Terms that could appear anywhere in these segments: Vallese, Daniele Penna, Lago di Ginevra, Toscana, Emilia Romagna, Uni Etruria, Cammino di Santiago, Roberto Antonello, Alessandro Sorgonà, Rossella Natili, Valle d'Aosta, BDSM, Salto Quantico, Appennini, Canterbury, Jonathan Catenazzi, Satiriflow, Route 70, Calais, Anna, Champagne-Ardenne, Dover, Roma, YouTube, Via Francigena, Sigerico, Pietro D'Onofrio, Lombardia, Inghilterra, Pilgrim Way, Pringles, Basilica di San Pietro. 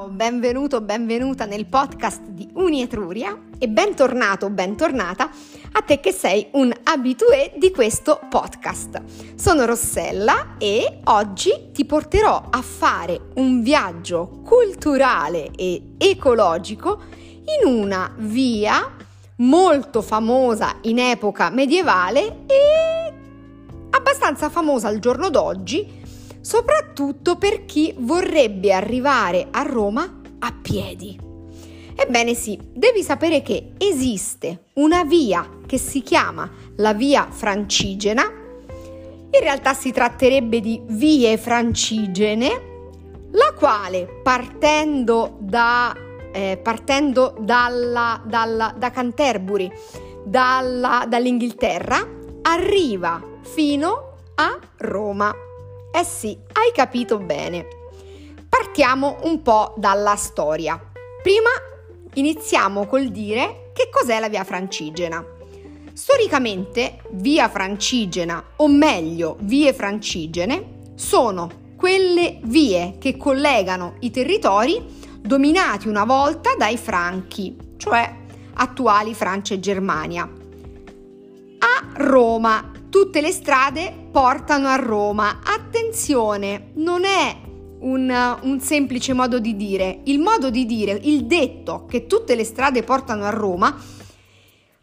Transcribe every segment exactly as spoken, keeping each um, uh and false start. Ciao, benvenuto, benvenuta nel podcast di Uni Etruria e bentornato, bentornata a te che sei un habitué di questo podcast. Sono Rossella e oggi ti porterò a fare un viaggio culturale e ecologico in una via molto famosa in epoca medievale e abbastanza famosa al giorno d'oggi, soprattutto per chi vorrebbe arrivare a Roma a piedi. Ebbene sì, devi sapere che esiste una via che si chiama la Via Francigena. In realtà si tratterebbe di Vie Francigene, la quale partendo da eh, partendo dalla, dalla, da Canterbury, dalla, dall'Inghilterra, arriva fino a Roma. Eh sì, hai capito bene. Partiamo un po' dalla storia. Prima iniziamo col dire che cos'è la Via Francigena. Storicamente Via Francigena, o meglio Vie Francigene, sono quelle vie che collegano i territori dominati una volta dai Franchi, cioè attuali Francia e Germania, a Roma. Tutte le strade portano a Roma. Attenzione, non è un, un semplice modo di dire. Il modo di dire, il detto che tutte le strade portano a Roma,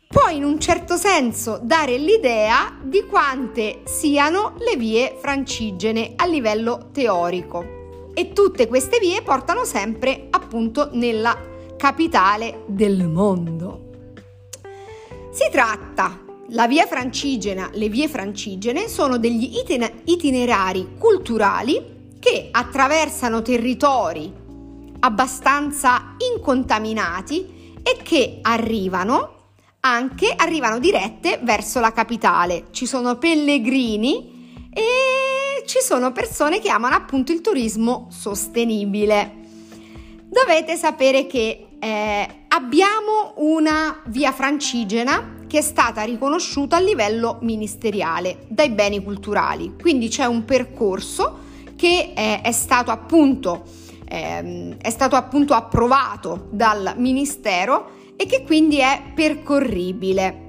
può in un certo senso dare l'idea di quante siano le vie francigene a livello teorico. E tutte queste vie portano sempre appunto nella capitale del mondo. Si tratta La via francigena, le vie francigene sono degli itinerari culturali che attraversano territori abbastanza incontaminati e che arrivano anche, arrivano dirette verso la capitale. Ci sono pellegrini e ci sono persone che amano appunto il turismo sostenibile. Dovete sapere che eh, abbiamo una via francigena che è stata riconosciuta a livello ministeriale dai beni culturali, quindi c'è un percorso che è, è stato appunto ehm, è stato appunto approvato dal ministero e che quindi è percorribile.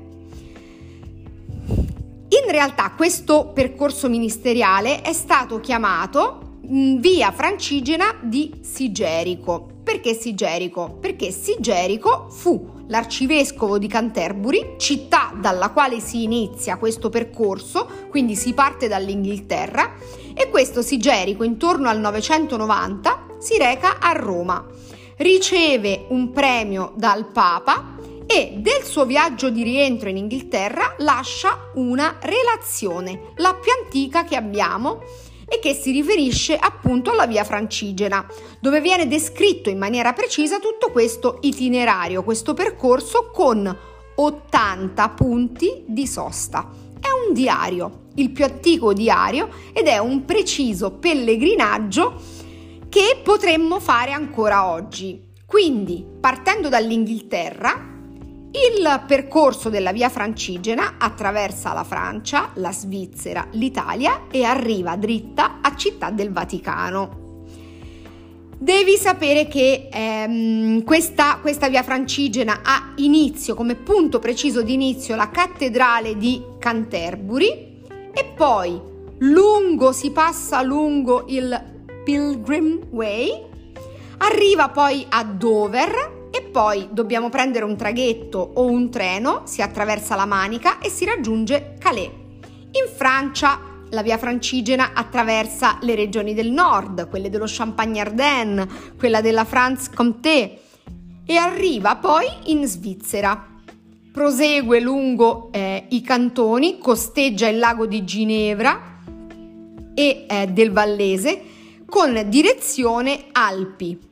In realtà questo percorso ministeriale è stato chiamato Via Francigena di Sigerico. Perché Sigerico? Perché Sigerico fu l'arcivescovo di Canterbury, città dalla quale si inizia questo percorso, quindi si parte dall'Inghilterra, e questo Sigerico intorno al novecentonovanta si reca a Roma, riceve un premio dal Papa e del suo viaggio di rientro in Inghilterra lascia una relazione, la più antica che abbiamo, e che si riferisce appunto alla Via Francigena, dove viene descritto in maniera precisa tutto questo itinerario, questo percorso con ottanta punti di sosta. È un diario, il più antico diario, ed è un preciso pellegrinaggio che potremmo fare ancora oggi. Quindi, partendo dall'Inghilterra, il percorso della Via Francigena attraversa la Francia, la Svizzera, l'Italia e arriva dritta a Città del Vaticano. Devi sapere che ehm, questa, questa Via Francigena ha inizio, come punto preciso di inizio, la cattedrale di Canterbury e poi lungo si passa lungo il Pilgrim Way, arriva poi a Dover. E poi dobbiamo prendere un traghetto o un treno, si attraversa la Manica e si raggiunge Calais. In Francia la Via Francigena attraversa le regioni del nord, quelle dello Champagne-Ardenne, quella della Franche-Comté, e arriva poi in Svizzera. Prosegue lungo eh, i cantoni, costeggia il Lago di Ginevra e eh, del Vallese con direzione Alpi.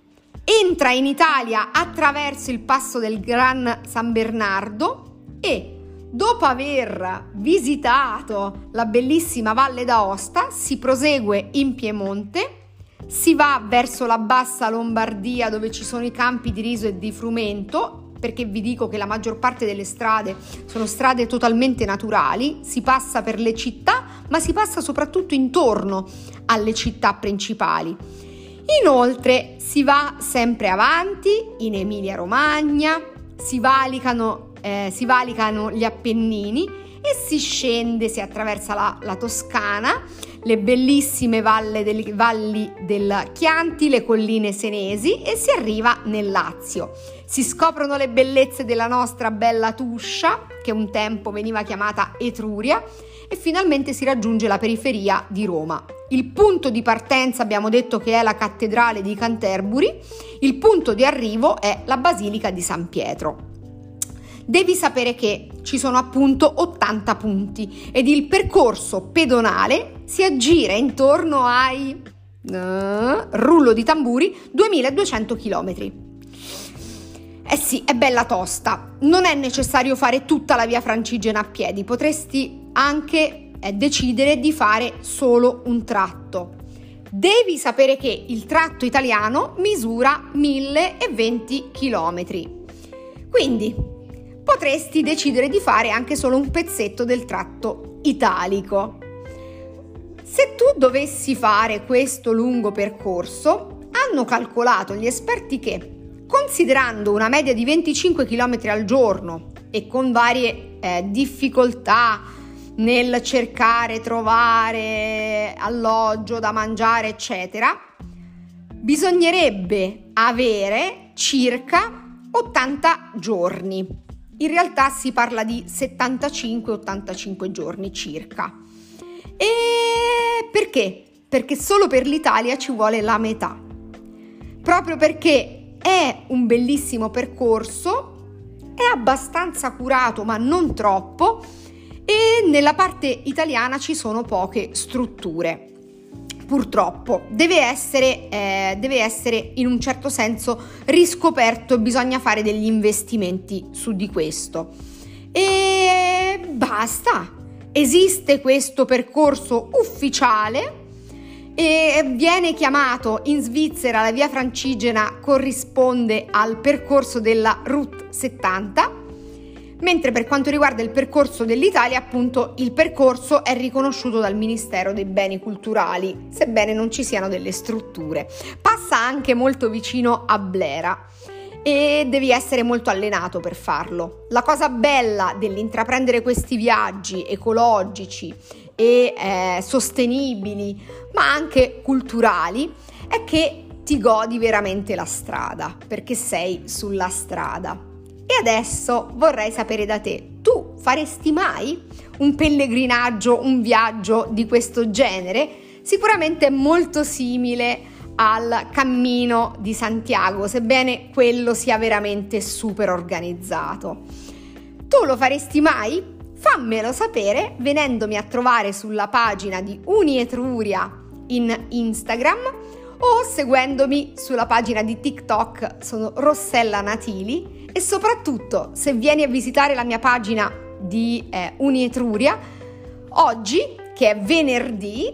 Entra in Italia attraverso il passo del Gran San Bernardo e, dopo aver visitato la bellissima Valle d'Aosta, si prosegue in Piemonte, si va verso la bassa Lombardia dove ci sono i campi di riso e di frumento, perché vi dico che la maggior parte delle strade sono strade totalmente naturali, si passa per le città, ma si passa soprattutto intorno alle città principali. Inoltre si va sempre avanti in Emilia Romagna, si valicano, eh, si valicano gli Appennini e si scende, si attraversa la, la Toscana, le bellissime valle del, valli del Chianti, le colline senesi, e si arriva nel Lazio. Si scoprono le bellezze della nostra bella Tuscia, che un tempo veniva chiamata Etruria, e finalmente si raggiunge la periferia di Roma. Il punto di partenza abbiamo detto che è la cattedrale di Canterbury, il punto di arrivo è la Basilica di San Pietro. Devi sapere che ci sono appunto ottanta punti ed il percorso pedonale si aggira intorno ai, uh, rullo di tamburi, duemiladuecento chilometri. Eh sì, è bella tosta. Non è necessario fare tutta la Via Francigena a piedi, potresti anche eh, decidere di fare solo un tratto. Devi sapere che il tratto italiano misura mille e venti chilometri. Quindi potresti decidere di fare anche solo un pezzetto del tratto italico. Se tu dovessi fare questo lungo percorso, hanno calcolato gli esperti che, considerando una media di venticinque chilometri al giorno e con varie eh, difficoltà nel cercare, trovare alloggio, da mangiare, eccetera, bisognerebbe avere circa ottanta giorni. In realtà si parla di settantacinque ottantacinque giorni circa. E perché? Perché solo per l'Italia ci vuole la metà. Proprio perché è un bellissimo percorso, è abbastanza curato ma non troppo, e nella parte italiana ci sono poche strutture. Purtroppo deve essere, eh, deve essere in un certo senso riscoperto e bisogna fare degli investimenti su di questo. E basta, esiste questo percorso ufficiale e viene chiamato in Svizzera, la Via Francigena corrisponde al percorso della Route settanta, mentre per quanto riguarda il percorso dell'Italia, appunto, il percorso è riconosciuto dal Ministero dei Beni Culturali, sebbene non ci siano delle strutture. Passa anche molto vicino a Blera e devi essere molto allenato per farlo. La cosa bella dell'intraprendere questi viaggi ecologici e eh, sostenibili, ma anche culturali, è che ti godi veramente la strada, perché sei sulla strada. E adesso vorrei sapere da te, tu faresti mai un pellegrinaggio, un viaggio di questo genere? Sicuramente è molto simile al Cammino di Santiago, sebbene quello sia veramente super organizzato. Tu lo faresti mai? Fammelo sapere venendomi a trovare sulla pagina di Uni Etruria in Instagram o seguendomi sulla pagina di TikTok, sono Rossella Natili. E soprattutto, se vieni a visitare la mia pagina di eh, Uni Etruria, oggi, che è venerdì,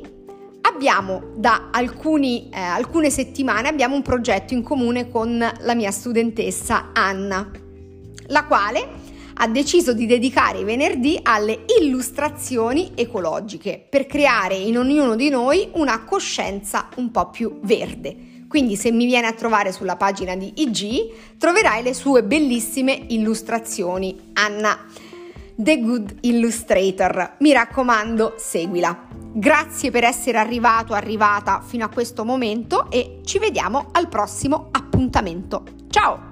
abbiamo da alcuni, eh, alcune settimane abbiamo un progetto in comune con la mia studentessa Anna, la quale ha deciso di dedicare i venerdì alle illustrazioni ecologiche per creare in ognuno di noi una coscienza un po' più verde. Quindi se mi viene a trovare sulla pagina di I G troverai le sue bellissime illustrazioni. Anna, The Good Illustrator, mi raccomando seguila. Grazie per essere arrivato, arrivata fino a questo momento e ci vediamo al prossimo appuntamento. Ciao!